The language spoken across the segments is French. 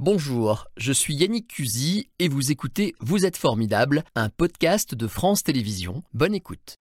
Bonjour, je suis Yannick Cusy et vous écoutez Vous êtes formidable, un podcast de France Télévisions. Bonne écoute.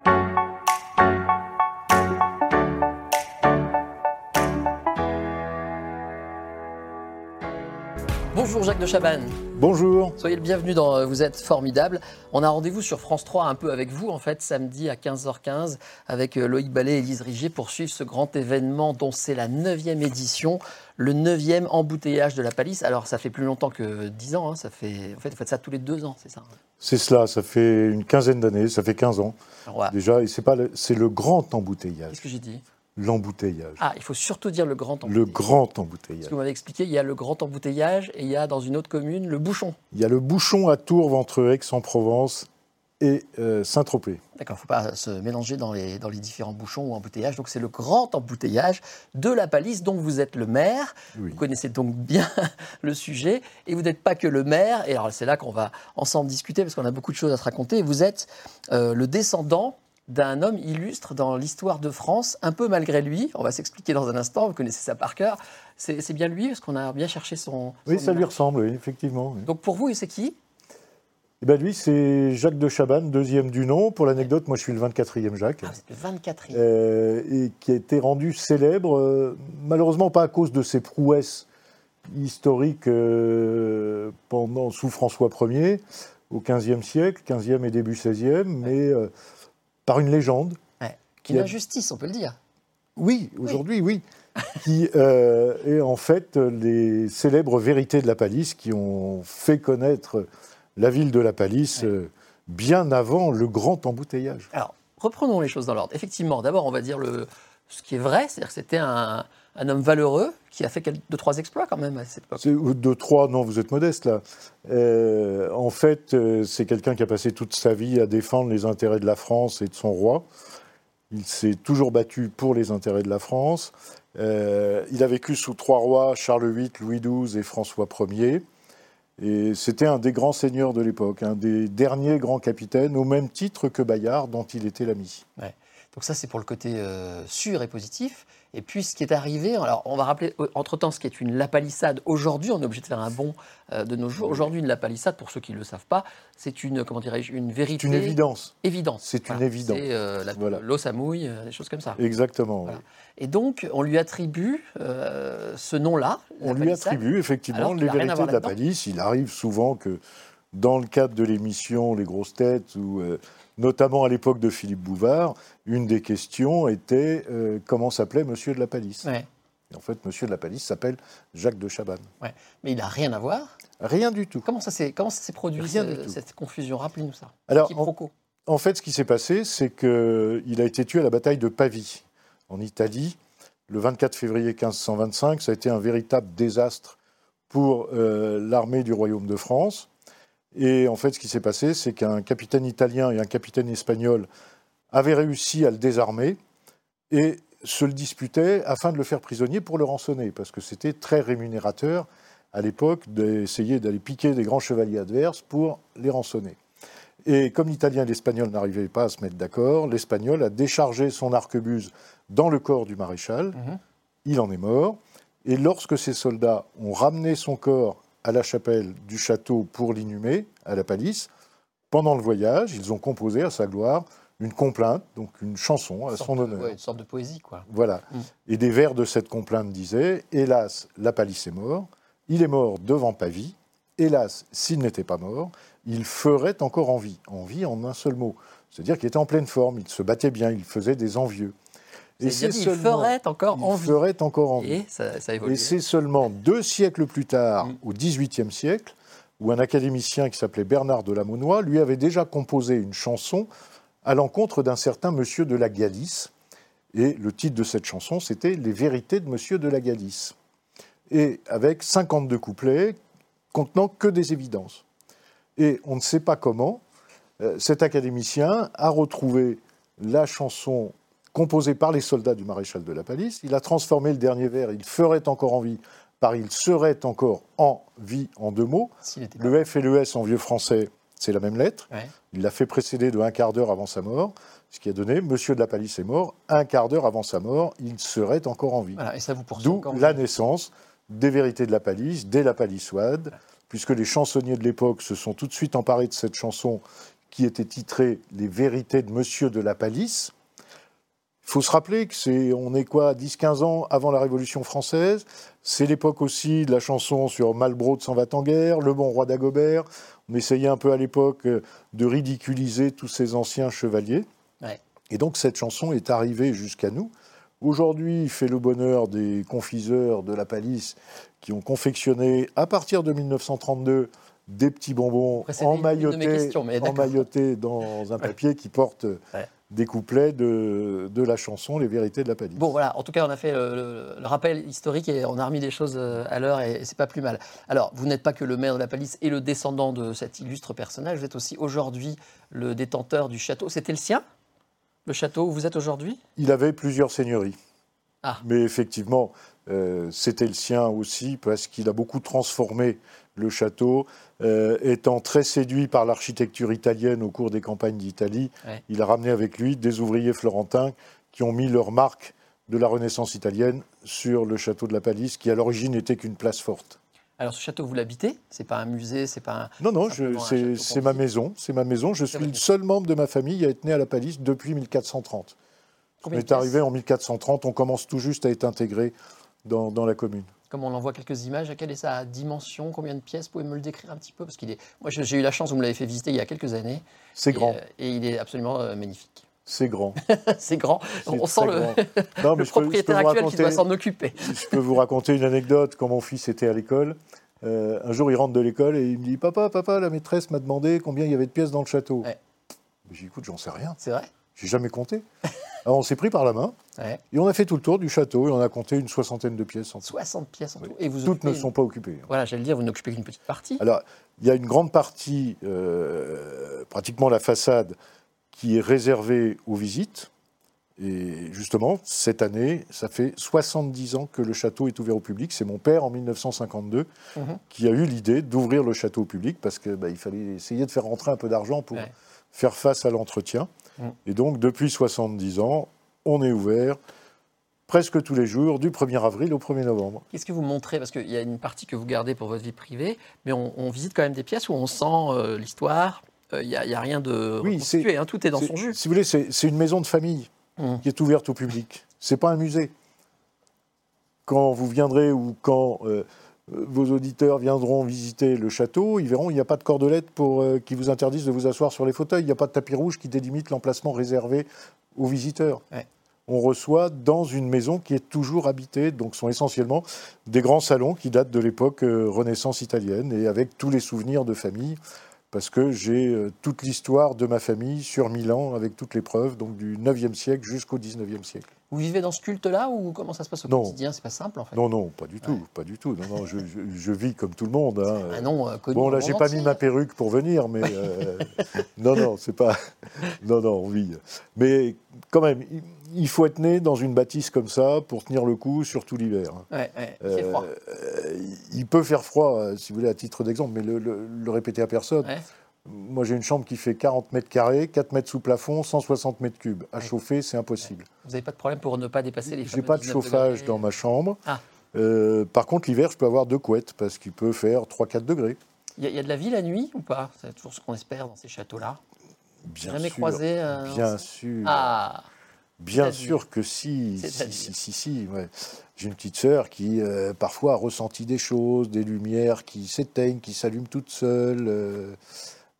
Bonjour Jacques de Chabannes. Bonjour. Soyez le bienvenu dans Vous êtes formidable. On a rendez-vous sur France 3 un peu avec vous en fait, samedi à 15h15 avec Loïc Ballet et Élise Rigier pour suivre ce grand événement dont c'est la 9e édition, le 9e embouteillage de Lapalisse. Alors ça fait plus longtemps que 10 ans, hein. En fait, vous faites ça tous les 2 ans, c'est ça? C'est cela, ça fait une quinzaine d'années, ça fait 15 ans ouais. Déjà, et c'est le grand embouteillage. Qu'est-ce que j'ai dit? L'embouteillage. Ah, il faut surtout dire le grand embouteillage. Le grand embouteillage. Parce que vous m'avez expliqué, il y a le grand embouteillage et il y a dans une autre commune le bouchon. Il y a le bouchon à Tourves entre Aix-en-Provence et Saint-Tropez. D'accord, il ne faut pas se mélanger dans les différents bouchons ou embouteillages. Donc c'est le grand embouteillage de Lapalisse dont vous êtes le maire. Oui. Vous connaissez donc bien le sujet et vous n'êtes pas que le maire. Et alors c'est là qu'on va ensemble discuter parce qu'on a beaucoup de choses à se raconter. Vous êtes le descendant d'un homme illustre dans l'histoire de France, un peu malgré lui. On va s'expliquer dans un instant, vous connaissez ça par cœur. C'est bien lui, parce qu'on a bien cherché son... Oui, ça lui ressemble, oui, effectivement. Oui. Donc pour vous, c'est qui? Eh bien lui, c'est Jacques de Chabannes, deuxième du nom. Pour l'anecdote, moi je suis le 24e Jacques. Ah, vous êtes le 24e. Et qui a été rendu célèbre, malheureusement pas à cause de ses prouesses historiques sous François Ier, au 15e siècle, 15e et début 16e, mais... par une légende. Ouais, qui est une injustice, on peut le dire. Oui, aujourd'hui, oui. Qui est en fait les célèbres vérités de Lapalisse qui ont fait connaître la ville de Lapalisse bien avant le grand embouteillage. Alors, reprenons les choses dans l'ordre. Effectivement, d'abord, on va dire ce qui est vrai, c'est-à-dire que c'était un homme valeureux qui a fait 2-3 exploits quand même à cette époque. 2-3, non, vous êtes modeste là. En fait, c'est quelqu'un qui a passé toute sa vie à défendre les intérêts de la France et de son roi. Il s'est toujours battu pour les intérêts de la France. Il a vécu sous 3 rois, Charles VIII, Louis XII et François Ier. Et c'était un des grands seigneurs de l'époque, un des derniers grands capitaines, au même titre que Bayard, dont il était l'ami. Ouais. Donc ça, c'est pour le côté sûr et positif. Et puis, ce qui est arrivé, alors on va rappeler entre-temps ce qui est une lapalissade. Aujourd'hui, on est obligé de faire un bond de nos jours. Aujourd'hui, une lapalissade, pour ceux qui ne le savent pas, c'est une, comment dirais-je, une vérité... C'est une évidence. Évidence. C'est une évidence. C'est voilà. L'eau, ça mouille, des choses comme ça. Exactement. Voilà. Oui. Et donc, on lui attribue ce nom-là. On lui attribue effectivement les vérités de Lapalisse. Il arrive souvent que, dans le cadre de l'émission Les Grosses Têtes, ou notamment à l'époque de Philippe Bouvard, une des questions était comment s'appelait monsieur de Lapalisse. Ouais. Et en fait, monsieur de Lapalisse s'appelle Jacques de Chabannes. Ouais. Mais il n'a rien à voir. Rien du tout. Comment ça s'est produit cette confusion? Rappelez-nous ça. Alors, en fait, ce qui s'est passé, c'est qu'il a été tué à la bataille de Pavie, en Italie, le 24 février 1525. Ça a été un véritable désastre pour l'armée du Royaume de France. Et en fait, ce qui s'est passé, c'est qu'un capitaine italien et un capitaine espagnol avaient réussi à le désarmer et se le disputaient afin de le faire prisonnier pour le rançonner, parce que c'était très rémunérateur à l'époque d'essayer d'aller piquer des grands chevaliers adverses pour les rançonner. Et comme l'italien et l'espagnol n'arrivaient pas à se mettre d'accord, l'espagnol a déchargé son arquebuse dans le corps du maréchal, il en est mort, et lorsque ses soldats ont ramené son corps à la chapelle du château pour l'inhumer, à Lapalisse. Pendant le voyage, ils ont composé à sa gloire une complainte, donc une chanson à son honneur. Ouais, une sorte de poésie, quoi. Voilà. Mm. Et des vers de cette complainte disaient « Hélas, Lapalisse est mort. Il est mort devant Pavie. Hélas, s'il n'était pas mort, il ferait encore envie. » Envie en un seul mot. C'est-à-dire qu'il était en pleine forme, il se battait bien, il faisait des envieux. Et c'est il ferait encore envie. Il ferait encore envie. Et ça évolue. Et c'est seulement 2 siècles plus tard, au XVIIIe siècle, où un académicien qui s'appelait Bernard de la Monnoye, lui avait déjà composé une chanson à l'encontre d'un certain monsieur de la Galice. Et le titre de cette chanson, c'était « Les vérités de monsieur de la Galice ». Et avec 52 couplets contenant que des évidences. Et on ne sait pas comment, cet académicien a retrouvé la chanson composé par les soldats du maréchal de Lapalisse. Il a transformé le dernier vers « Il ferait encore envie » par « Il serait encore en vie » en 2 mots. Le F et le S en vieux français, c'est la même lettre. Ouais. Il l'a fait précéder de 1/4 d'heure avant sa mort, ce qui a donné « Monsieur de Lapalisse est mort, 1/4 d'heure avant sa mort, il serait encore en vie ». Voilà, et ça vous poursuit. D'où la naissance des vérités de Lapalisse, des lapalissoades, puisque les chansonniers de l'époque se sont tout de suite emparés de cette chanson qui était titrée « Les vérités de Monsieur de Lapalisse ». Il faut se rappeler que on est quoi, 10-15 ans avant la Révolution française. C'est l'époque aussi de la chanson sur Malbrough de s'en va en guerre, Le bon roi d'Agobert. On essayait un peu à l'époque de ridiculiser tous ces anciens chevaliers. Ouais. Et donc cette chanson est arrivée jusqu'à nous. Aujourd'hui, il fait le bonheur des confiseurs de Lapalisse qui ont confectionné, à partir de 1932, des petits bonbons emmaillotés dans un papier qui porte... Ouais. Des couplets de la chanson « Les vérités de Lapalisse ». Bon, voilà. En tout cas, on a fait le rappel historique et on a remis les choses à l'heure et c'est pas plus mal. Alors, vous n'êtes pas que le maire de Lapalisse et le descendant de cet illustre personnage. Vous êtes aussi aujourd'hui le détenteur du château. C'était le sien, le château où vous êtes aujourd'hui ? Il avait plusieurs seigneuries. Ah. Mais effectivement, c'était le sien aussi parce qu'il a beaucoup transformé le château, étant très séduit par l'architecture italienne au cours des campagnes d'Italie, ouais. Il a ramené avec lui des ouvriers florentins qui ont mis leur marque de la Renaissance italienne sur le château de Lapalisse, qui à l'origine n'était qu'une place forte. Alors ce château, vous l'habitez ? C'est pas un musée, c'est pas un... Non, non, c'est ma maison, c'est ma maison. Je suis le seul membre de ma famille à être né à Lapalisse depuis 1430. On est arrivé en 1430, on commence tout juste à être intégré dans la commune. Comme on en voit quelques images, quelle est sa dimension ? Combien de pièces ? Vous pouvez me le décrire un petit peu ? Parce qu'il est... Moi, j'ai eu la chance, vous me l'avez fait visiter il y a quelques années. C'est grand. Et il est absolument magnifique. C'est grand. C'est grand. On sent le propriétaire actuel qui doit s'en occuper. Je peux vous raconter une anecdote. Quand mon fils était à l'école, un jour, il rentre de l'école et il me dit « Papa, la maîtresse m'a demandé combien il y avait de pièces dans le château. Ouais. » J'ai dit « Écoute, j'en sais rien. » C'est vrai ? J'ai jamais compté. Alors on s'est pris par la main, ouais. Et on a fait tout le tour du château et on a compté une soixantaine de pièces en tout. 60 pièces en tout. Oui. Et vous toutes ne sont pas occupées. Voilà, j'allais dire, vous n'occupez qu'une petite partie. Alors, il y a une grande partie, pratiquement la façade, qui est réservée aux visites. Et justement, cette année, ça fait 70 ans que le château est ouvert au public. C'est mon père, en 1952, qui a eu l'idée d'ouvrir le château au public parce qu'il fallait essayer de faire rentrer un peu d'argent pour... Ouais. Faire face à l'entretien. Et donc, depuis 70 ans, on est ouvert presque tous les jours, du 1er avril au 1er novembre. Qu'est-ce que vous montrez ? Parce qu'il y a une partie que vous gardez pour votre vie privée, mais on visite quand même des pièces où on sent l'histoire. Il n'y a rien de reconstitué, hein, tout est dans son jus. Si vous voulez, c'est une maison de famille qui est ouverte au public. Ce n'est pas un musée. Quand vous viendrez ou quand... vos auditeurs viendront visiter le château, ils verront, il n'y a pas de cordelettes qui vous interdisent de vous asseoir sur les fauteuils, il n'y a pas de tapis rouge qui délimite l'emplacement réservé aux visiteurs. Ouais. On reçoit dans une maison qui est toujours habitée, donc ce sont essentiellement des grands salons qui datent de l'époque Renaissance italienne, et avec tous les souvenirs de famille, parce que j'ai toute l'histoire de ma famille sur Milan, avec toutes les preuves, donc du 9e siècle jusqu'au 19e siècle. Vous vivez dans ce culte-là ou comment ça se passe au quotidien ? C'est pas simple en fait. Non, pas du tout, ouais. Pas du tout. Non, je vis comme tout le monde. Hein. Un nom connu. Bon, là, j'ai pas mis ma perruque pour venir, mais non, c'est pas. Non, on vit. Mais quand même, il faut être né dans une bâtisse comme ça pour tenir le coup, surtout l'hiver. Ouais, il fait froid. Il peut faire froid, si vous voulez, à titre d'exemple, mais le répéter à personne. Ouais. Moi, j'ai une chambre qui fait 40 mètres carrés, 4 mètres sous plafond, 160 mètres cubes. À chauffer, c'est impossible. Vous n'avez pas de problème pour ne pas dépasser les fameux 19 degrés ? J'ai pas de chauffage dans ma chambre. Ah. Par contre, l'hiver, je peux avoir deux couettes parce qu'il peut faire 3-4 degrés. Il y a de la vie la nuit ou pas ? C'est toujours ce qu'on espère dans ces châteaux-là. Bien jamais sûr. Croisé, bien sûr. Ah. Bien sûr que si. Si. Ouais. J'ai une petite sœur qui, parfois, a ressenti des choses, des lumières qui s'éteignent, qui s'allument toutes seules.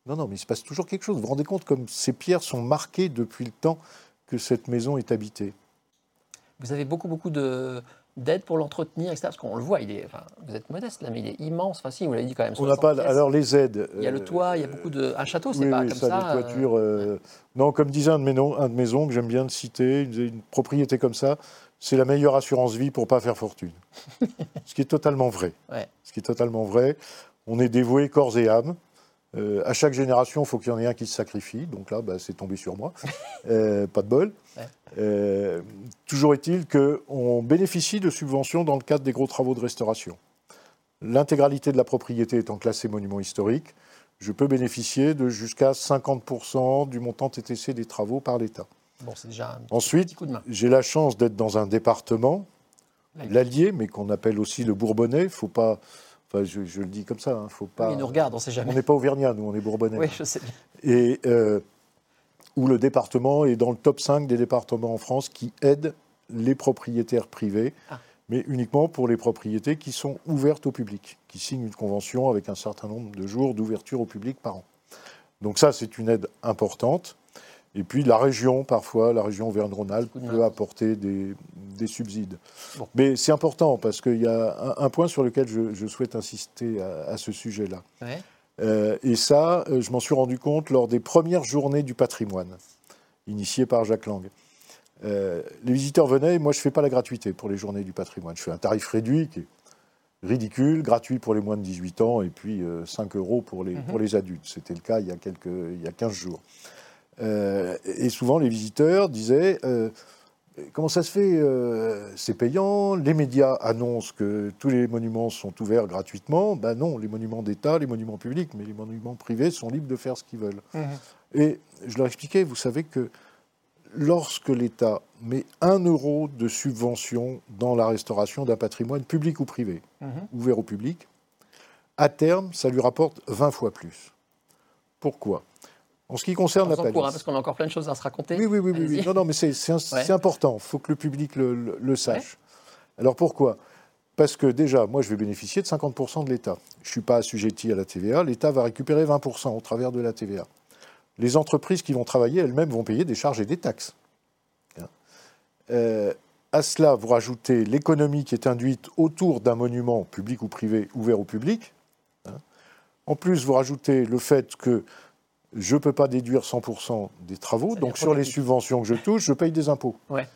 Non, mais il se passe toujours quelque chose. Vous vous rendez compte comme ces pierres sont marquées depuis le temps que cette maison est habitée. Vous avez beaucoup d'aide pour l'entretenir, etc. Parce qu'on le voit, vous êtes modeste là, mais il est immense. Enfin, si, vous l'avez dit quand même. On n'a pas. Alors les aides. Il y a le toit, il y a beaucoup de. Un château, c'est pas comme ça. Les toitures. Non, comme disait un de mes oncles, j'aime bien le citer, une propriété comme ça, c'est la meilleure assurance vie pour pas faire fortune. Ce qui est totalement vrai. Ouais. Ce qui est totalement vrai. On est dévoué corps et âme. À chaque génération, il faut qu'il y en ait un qui se sacrifie. Donc là, c'est tombé sur moi. Pas de bol. Ouais. Toujours est-il qu'on bénéficie de subventions dans le cadre des gros travaux de restauration. L'intégralité de la propriété étant classée monument historique, je peux bénéficier de jusqu'à 50% du montant TTC des travaux par l'État. Bon, c'est déjà un petit coup de main. Ensuite, j'ai la chance d'être dans un département l'Allier, mais qu'on appelle aussi le Bourbonnais. Faut pas, enfin, je le dis comme ça, hein, faut pas. Oui, il nous regarde, on sait jamais. On n'est pas Auvergnat, nous, on est Bourbonnais. Oui, je sais. Et où le département est dans le top 5 des départements en France qui aident les propriétaires privés, mais uniquement pour les propriétés qui sont ouvertes au public, qui signent une convention avec un certain nombre de jours d'ouverture au public par an. Donc ça, c'est une aide importante. Et puis la région, parfois, la région Auvergne-Rhône-Alpes peut apporter des subsides. Bon. Mais c'est important parce qu'il y a un point sur lequel je souhaite insister à ce sujet-là. Ouais. Et ça, je m'en suis rendu compte lors des premières journées du patrimoine, initiées par Jacques Lang. Les visiteurs venaient, et moi je ne fais pas la gratuité pour les journées du patrimoine. Je fais un tarif réduit qui est ridicule, gratuit pour les moins de 18 ans, et puis 5 € pour les adultes. C'était le cas il y a 15 jours. Et souvent, les visiteurs disaient « Comment ça se fait c'est payant, les médias annoncent que tous les monuments sont ouverts gratuitement. » Ben non, les monuments d'État, les monuments publics, mais les monuments privés sont libres de faire ce qu'ils veulent. Et je leur expliquais, vous savez que lorsque l'État met 1 € de subvention dans la restauration d'un patrimoine public ou privé, ouvert au public, à terme, ça lui rapporte 20 fois plus. Pourquoi ? En ce qui concerne la Palisse. Court, hein, parce qu'on a encore plein de choses à se raconter. Oui. Non, mais c'est important. Il faut que le public le sache. Ouais. Alors pourquoi ? Parce que déjà, moi, je vais bénéficier de 50% de l'État. Je ne suis pas assujetti à la TVA. L'État va récupérer 20% au travers de la TVA. Les entreprises qui vont travailler elles-mêmes vont payer des charges et des taxes. À cela, vous rajoutez l'économie qui est induite autour d'un monument public ou privé ouvert au public. En plus, vous rajoutez le fait que je ne peux pas déduire 100% des travaux, donc sur les subventions que je touche, je paye des impôts. Ouais.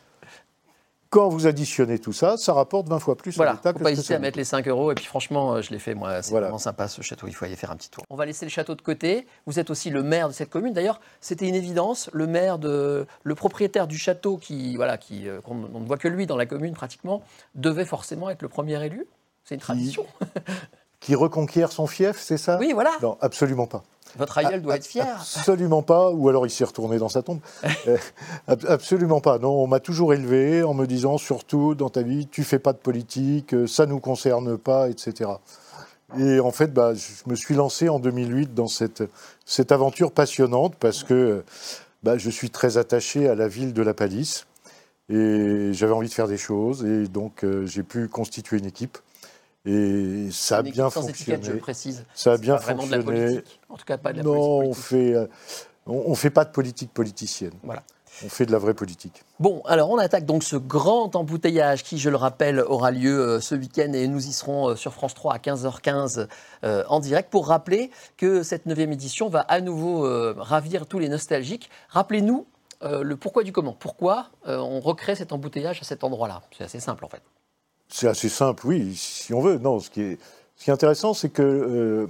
Quand vous additionnez tout ça, ça rapporte 20 fois plus à l'État que ce que ça. Voilà, il ne faut pas hésiter à mettre les 5 €, et puis franchement, je l'ai fait, moi, c'est vraiment sympa ce château, il faut aller faire un petit tour. On va laisser le château de côté, vous êtes aussi le maire de cette commune, d'ailleurs, c'était une évidence, le propriétaire du château, qu'on ne voit que lui dans la commune pratiquement, devait forcément être le premier élu, c'est une tradition. Qui reconquiert son fief, c'est ça ? Oui, voilà. Non, absolument pas. Votre aïeul doit être fier. Absolument pas, ou alors il s'est retourné dans sa tombe. Absolument pas, non, on m'a toujours élevé en me disant, surtout dans ta vie, tu fais pas de politique, ça nous concerne pas, etc. Et en fait, je me suis lancé en 2008 dans cette aventure passionnante, parce que je suis très attaché à la ville de Lapalisse, et j'avais envie de faire des choses, et donc j'ai pu constituer une équipe. Et ça a bien fonctionné. Je le précise. Ça a bien fonctionné. Vraiment de la politique. En tout cas, pas de la politique. Non, on fait pas de politique politicienne. Voilà. On fait de la vraie politique. Bon, alors on attaque donc ce grand embouteillage qui, je le rappelle, aura lieu ce week-end et nous y serons sur France 3 à 15h15 en direct pour rappeler que cette 9e édition va à nouveau ravir tous les nostalgiques. Rappelez-nous le pourquoi du comment. Pourquoi on recrée cet embouteillage à cet endroit-là ? C'est assez simple en fait. C'est assez simple, oui, si on veut. Non, ce qui est intéressant, c'est que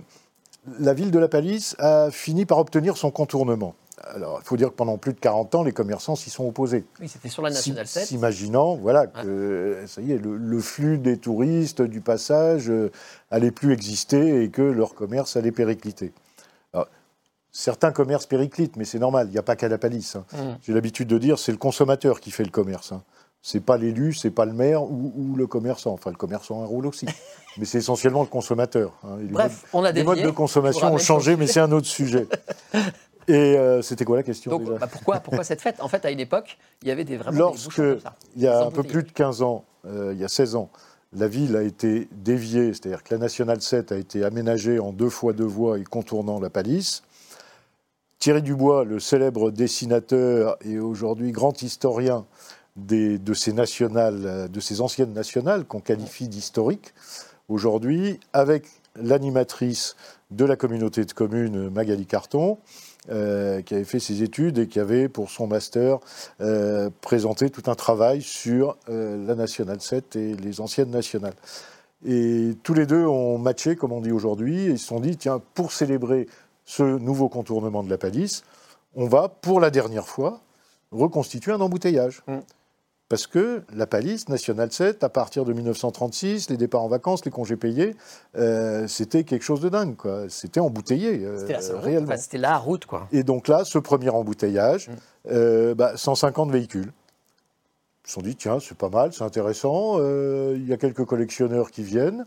la ville de Lapalisse a fini par obtenir son contournement. Alors, il faut dire que pendant plus de 40 ans, les commerçants s'y sont opposés. Oui, c'était sur la Nationale 7. S'imaginant, que ça y est, le flux des touristes, du passage, allait plus exister et que leur commerce allait péricliter. Alors, certains commerces périclitent, mais c'est normal, il n'y a pas qu'à Lapalisse. Hein. J'ai l'habitude de dire, c'est le consommateur qui fait le commerce. Hein. C'est pas l'élu, c'est pas le maire ou le commerçant. Enfin, le commerçant a un rôle aussi. Mais c'est essentiellement le consommateur. Hein. Bref, on a dévié. Les modes de consommation ont changé, mais c'est un autre sujet. Et c'était quoi la question ? Donc, déjà pourquoi cette fête ? En fait, à une époque, il y avait des bouchons comme ça. Il y a un peu plus de 15 ans, il y a 16 ans, la ville a été déviée. C'est-à-dire que la Nationale 7 a été aménagée en 2x2 voies et contournant Lapalisse. Thierry Dubois, le célèbre dessinateur et aujourd'hui grand historien, de ces anciennes nationales qu'on qualifie d'historiques aujourd'hui, avec l'animatrice de la communauté de communes, Magali Carton, qui avait fait ses études et qui avait, pour son master, présenté tout un travail sur la Nationale 7 et les anciennes nationales. Et tous les deux ont matché, comme on dit aujourd'hui, et ils se sont dit, tiens, pour célébrer ce nouveau contournement de Lapalisse, on va, pour la dernière fois, reconstituer un embouteillage. Parce que Lapalisse, Nationale 7, à partir de 1936, les départs en vacances, les congés payés, c'était quelque chose de dingue, quoi. C'était embouteillé, réellement. C'était la route, quoi. Et donc là, ce premier embouteillage, 150 véhicules, se sont dit, tiens, c'est pas mal, c'est intéressant, y a quelques collectionneurs qui viennent,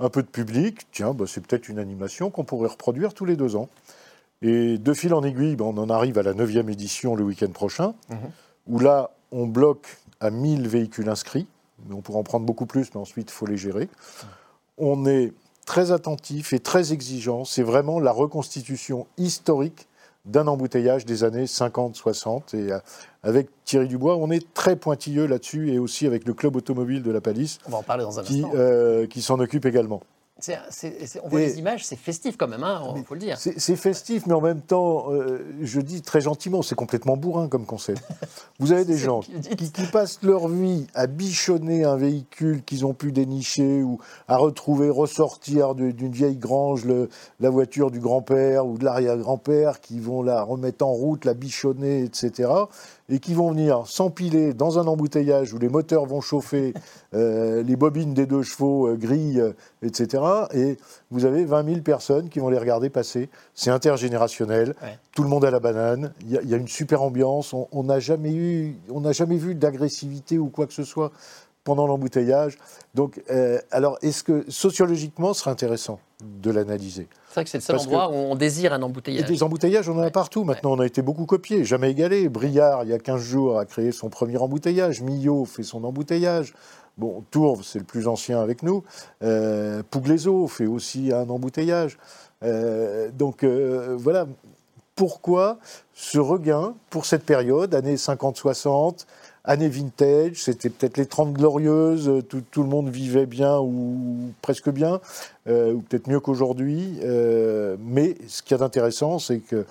un peu de public, tiens, bah, c'est peut-être une animation qu'on pourrait reproduire tous les 2 ans. Et de fil en aiguille, bah, on en arrive à la 9e édition le week-end prochain, où là, on bloque à 1000 véhicules inscrits, mais on pourra en prendre beaucoup plus, mais ensuite, il faut les gérer. On est très attentif et très exigeant, c'est vraiment la reconstitution historique d'un embouteillage des années 50-60. Et avec Thierry Dubois, on est très pointilleux là-dessus, et aussi avec le club automobile de Lapalisse, on va en parler dans un instant, qui s'en occupe également. On voit les images, c'est festif quand même, hein, il faut le dire. C'est festif, mais en même temps, je dis très gentiment, c'est complètement bourrin comme concept. Vous avez des gens qui passent leur vie à bichonner un véhicule qu'ils ont pu dénicher ou à retrouver, ressortir d'une vieille grange la voiture du grand-père ou de l'arrière-grand-père, qui vont la remettre en route, la bichonner, etc., et qui vont venir s'empiler dans un embouteillage où les moteurs vont chauffer, les bobines des 2 chevaux grillent, etc. Et vous avez 20 000 personnes qui vont les regarder passer. C'est intergénérationnel, tout le monde à la banane, il y a une super ambiance, on n'a jamais vu d'agressivité ou quoi que ce soit pendant l'embouteillage. Donc, alors, est-ce que sociologiquement, ce serait intéressant de l'analyser ? C'est vrai que c'est le seul endroit où on désire un embouteillage. Et des embouteillages, on en a partout. Maintenant, on a été beaucoup copiés, jamais égalés. Briard, il y a 15 jours, a créé son premier embouteillage. Millau fait son embouteillage. Bon, Tourves, c'est le plus ancien avec nous. Pouglézo fait aussi un embouteillage. Donc, voilà. Pourquoi ce regain pour cette période, années 50-60, année vintage, c'était peut-être les 30 glorieuses, tout le monde vivait bien ou presque bien, ou peut-être mieux qu'aujourd'hui. Mais ce qu'il y a d'intéressant, c'est que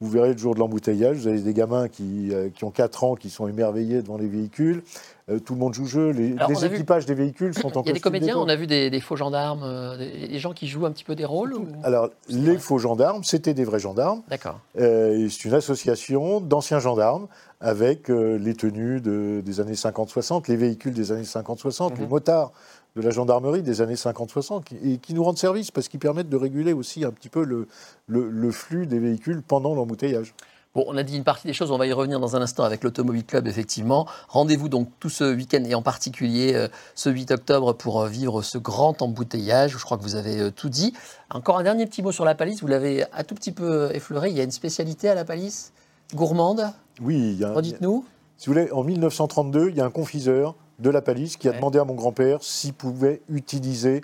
vous verrez le jour de l'embouteillage, vous avez des gamins qui ont 4 ans, qui sont émerveillés devant les véhicules. Tout le monde joue jeu, les équipages des véhicules sont en costume. Il y a des comédiens, on a vu des faux gendarmes, des gens qui jouent un petit peu des rôles ou... Alors, les faux gendarmes, c'était des vrais gendarmes. D'accord. C'est une association d'anciens gendarmes avec les tenues des années 50-60, les véhicules des années 50-60, les motards de la gendarmerie des années 50-60, et qui nous rendent service parce qu'ils permettent de réguler aussi un petit peu le flux des véhicules pendant l'embouteillage. Bon, on a dit une partie des choses, on va y revenir dans un instant avec l'Automobile Club, effectivement. Rendez-vous donc tout ce week-end, et en particulier ce 8 octobre, pour vivre ce grand embouteillage. Je crois que vous avez tout dit. Encore un dernier petit mot sur Lapalisse, vous l'avez un tout petit peu effleuré. Il y a une spécialité à Lapalisse gourmande ? Oui. Redites-nous. Si vous voulez, en 1932, il y a un confiseur de Lapalisse qui a demandé à mon grand-père s'il pouvait utiliser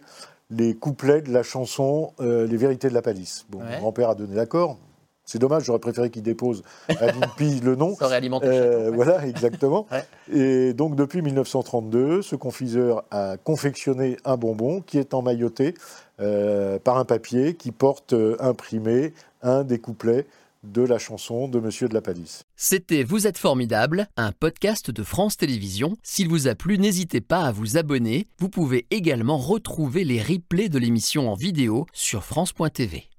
les couplets de la chanson « Les vérités de Lapalisse ». Bon, mon grand-père a donné l'accord. C'est dommage, j'aurais préféré qu'il dépose à l'INPI le nom. Ça aurait alimenté le château. Voilà, exactement. Et donc, depuis 1932, ce confiseur a confectionné un bonbon qui est emmailloté par un papier qui porte imprimé un des couplets de la chanson de Monsieur de Lapalisse. C'était Vous êtes formidable, un podcast de France Télévisions. S'il vous a plu, n'hésitez pas à vous abonner. Vous pouvez également retrouver les replays de l'émission en vidéo sur France.tv.